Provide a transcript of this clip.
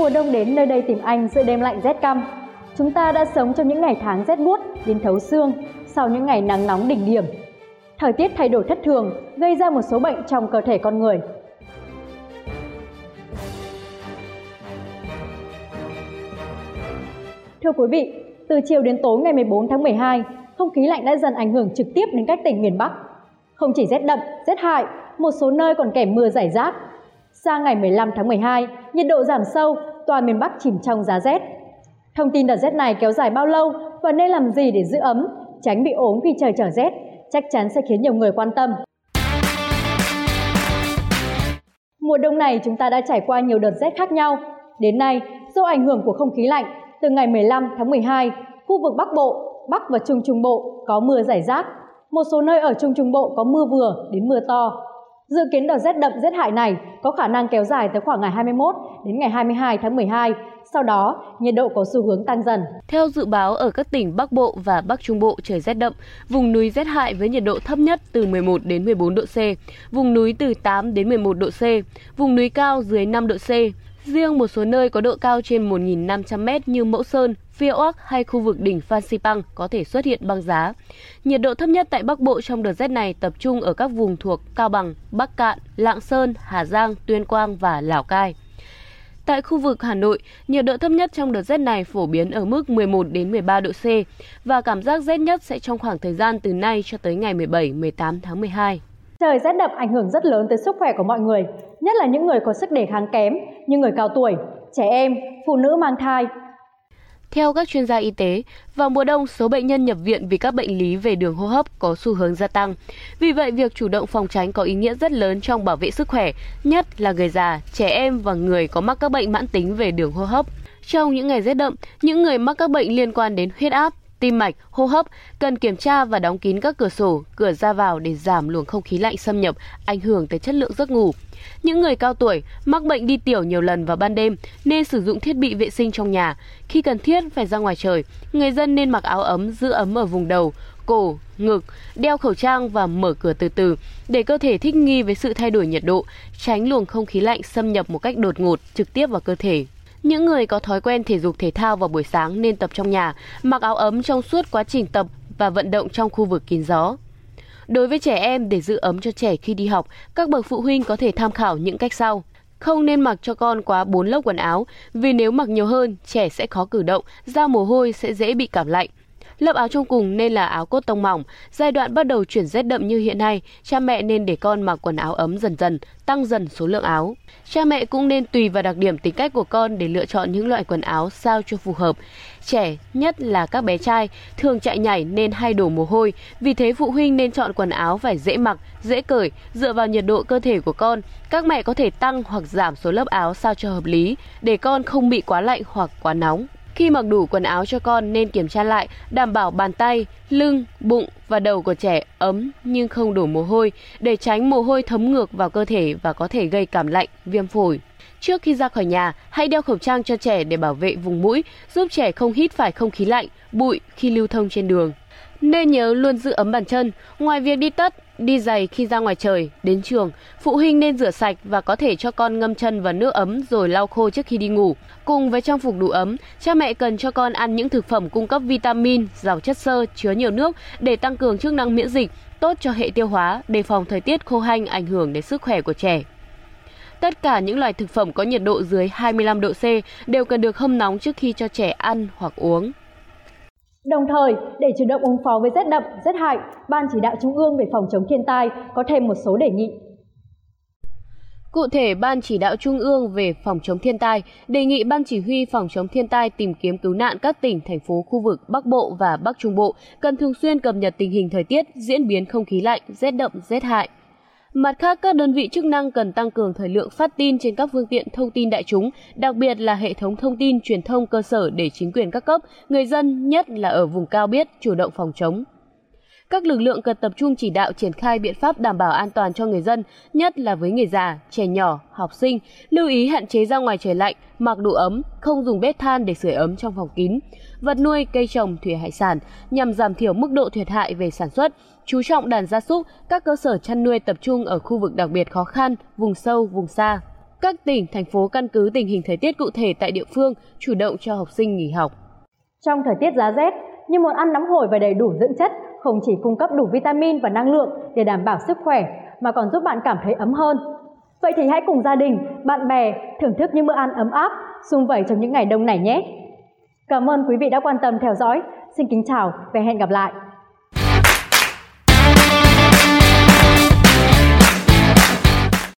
Mùa đông đến, nơi đây tìm anh giữa đêm lạnh rét căm. Chúng ta đã sống trong những ngày tháng rét buốt đến thấu xương sau những ngày nắng nóng đỉnh điểm. Thời tiết thay đổi thất thường gây ra một số bệnh trong cơ thể con người. Thưa quý vị, từ chiều đến tối ngày 14 tháng 12, không khí lạnh đã dần ảnh hưởng trực tiếp đến các tỉnh miền Bắc. Không chỉ rét đậm, rét hại, một số nơi còn kèm mưa rải rác. Sang ngày 15 tháng 12, nhiệt độ giảm sâu, toàn miền Bắc chìm trong giá rét. Thông tin đợt rét này kéo dài bao lâu và nên làm gì để giữ ấm, tránh bị ốm khi trời trở rét, chắc chắn sẽ khiến nhiều người quan tâm. Mùa đông này chúng ta đã trải qua nhiều đợt rét khác nhau. Đến nay, do ảnh hưởng của không khí lạnh, từ ngày 15 tháng 12, khu vực Bắc Bộ, Bắc và Trung Trung Bộ có mưa rải rác. Một số nơi ở Trung Trung Bộ có mưa vừa đến mưa to. Dự kiến đợt rét đậm rét hại này có khả năng kéo dài tới khoảng ngày 21 đến ngày 22 tháng 12. Sau đó, nhiệt độ có xu hướng tăng dần. Theo dự báo, ở các tỉnh Bắc Bộ và Bắc Trung Bộ trời rét đậm, vùng núi rét hại với nhiệt độ thấp nhất từ 11 đến 14 độ C, vùng núi từ 8 đến 11 độ C, vùng núi cao dưới 5 độ C. Riêng một số nơi có độ cao trên 1.500m như Mẫu Sơn, Phía Oác hay khu vực đỉnh Phan Xipang có thể xuất hiện băng giá. Nhiệt độ thấp nhất tại Bắc Bộ trong đợt rét này tập trung ở các vùng thuộc Cao Bằng, Bắc Kạn, Lạng Sơn, Hà Giang, Tuyên Quang và Lào Cai. Tại khu vực Hà Nội, nhiệt độ thấp nhất trong đợt rét này phổ biến ở mức 11 đến 13 độ C và cảm giác rét nhất sẽ trong khoảng thời gian từ nay cho tới ngày 17-18 tháng 12. Trời rét đậm ảnh hưởng rất lớn tới sức khỏe của mọi người, nhất là những người có sức đề kháng kém như người cao tuổi, trẻ em, phụ nữ mang thai. Theo các chuyên gia y tế, vào mùa đông, số bệnh nhân nhập viện vì các bệnh lý về đường hô hấp có xu hướng gia tăng. Vì vậy, việc chủ động phòng tránh có ý nghĩa rất lớn trong bảo vệ sức khỏe, nhất là người già, trẻ em và người có mắc các bệnh mãn tính về đường hô hấp. Trong những ngày rét đậm, những người mắc các bệnh liên quan đến huyết áp, tim mạch, hô hấp cần kiểm tra và đóng kín các cửa sổ, cửa ra vào để giảm luồng không khí lạnh xâm nhập, ảnh hưởng tới chất lượng giấc ngủ. Những người cao tuổi mắc bệnh đi tiểu nhiều lần vào ban đêm nên sử dụng thiết bị vệ sinh trong nhà. Khi cần thiết phải ra ngoài trời, người dân nên mặc áo ấm giữ ấm ở vùng đầu, cổ, ngực, đeo khẩu trang và mở cửa từ từ để cơ thể thích nghi với sự thay đổi nhiệt độ, tránh luồng không khí lạnh xâm nhập một cách đột ngột trực tiếp vào cơ thể. Những người có thói quen thể dục thể thao vào buổi sáng nên tập trong nhà, mặc áo ấm trong suốt quá trình tập và vận động trong khu vực kín gió. Đối với trẻ em, để giữ ấm cho trẻ khi đi học, các bậc phụ huynh có thể tham khảo những cách sau. Không nên mặc cho con quá 4 lớp quần áo, vì nếu mặc nhiều hơn, trẻ sẽ khó cử động, ra mồ hôi sẽ dễ bị cảm lạnh. Lớp áo trong cùng nên là áo cốt tông mỏng. Giai đoạn bắt đầu chuyển rét đậm như hiện nay, cha mẹ nên để con mặc quần áo ấm dần dần, tăng dần số lượng áo. Cha mẹ cũng nên tùy vào đặc điểm tính cách của con để lựa chọn những loại quần áo sao cho phù hợp. Trẻ, nhất là các bé trai, thường chạy nhảy nên hay đổ mồ hôi, vì thế phụ huynh nên chọn quần áo phải dễ mặc, dễ cởi, dựa vào nhiệt độ cơ thể của con. Các mẹ có thể tăng hoặc giảm số lớp áo sao cho hợp lý, để con không bị quá lạnh hoặc quá nóng. Khi mặc đủ quần áo cho con nên kiểm tra lại, đảm bảo bàn tay, lưng, bụng và đầu của trẻ ấm nhưng không đổ mồ hôi để tránh mồ hôi thấm ngược vào cơ thể và có thể gây cảm lạnh, viêm phổi. Trước khi ra khỏi nhà, hãy đeo khẩu trang cho trẻ để bảo vệ vùng mũi, giúp trẻ không hít phải không khí lạnh, bụi khi lưu thông trên đường. Nên nhớ luôn giữ ấm bàn chân. Ngoài việc đi tất, đi giày khi ra ngoài trời, đến trường, phụ huynh nên rửa sạch và có thể cho con ngâm chân vào nước ấm rồi lau khô trước khi đi ngủ. Cùng với trang phục đủ ấm, cha mẹ cần cho con ăn những thực phẩm cung cấp vitamin, giàu chất xơ, chứa nhiều nước để tăng cường chức năng miễn dịch, tốt cho hệ tiêu hóa, đề phòng thời tiết khô hanh ảnh hưởng đến sức khỏe của trẻ. Tất cả những loại thực phẩm có nhiệt độ dưới 25 độ C đều cần được hâm nóng trước khi cho trẻ ăn hoặc uống. Đồng thời, để chủ động ứng phó với rét đậm, rét hại, Ban Chỉ đạo Trung ương về phòng chống thiên tai có thêm một số đề nghị. Cụ thể, Ban Chỉ đạo Trung ương về phòng chống thiên tai đề nghị Ban Chỉ huy phòng chống thiên tai tìm kiếm cứu nạn các tỉnh, thành phố, khu vực Bắc Bộ và Bắc Trung Bộ cần thường xuyên cập nhật tình hình thời tiết, diễn biến không khí lạnh, rét đậm, rét hại. Mặt khác, các đơn vị chức năng cần tăng cường thời lượng phát tin trên các phương tiện thông tin đại chúng, đặc biệt là hệ thống thông tin truyền thông cơ sở để chính quyền các cấp, người dân, nhất là ở vùng cao biết, chủ động phòng chống. Các lực lượng cần tập trung chỉ đạo triển khai biện pháp đảm bảo an toàn cho người dân, nhất là với người già, trẻ nhỏ, học sinh, lưu ý hạn chế ra ngoài trời lạnh, mặc đủ ấm, không dùng bếp than để sưởi ấm trong phòng kín, vật nuôi, cây trồng, thủy hải sản nhằm giảm thiểu mức độ thiệt hại về sản xuất, chú trọng đàn gia súc, các cơ sở chăn nuôi tập trung ở khu vực đặc biệt khó khăn, vùng sâu, vùng xa. các tỉnh, thành phố căn cứ tình hình thời tiết cụ thể tại địa phương chủ động cho học sinh nghỉ học. Trong thời tiết giá rét, những món ăn nóng hổi và đầy đủ dưỡng chất không chỉ cung cấp đủ vitamin và năng lượng để đảm bảo sức khỏe mà còn giúp bạn cảm thấy ấm hơn. Vậy thì hãy cùng gia đình, bạn bè thưởng thức những bữa ăn ấm áp, sum vầy trong những ngày đông này nhé. Cảm ơn quý vị đã quan tâm theo dõi. Xin kính chào và hẹn gặp lại.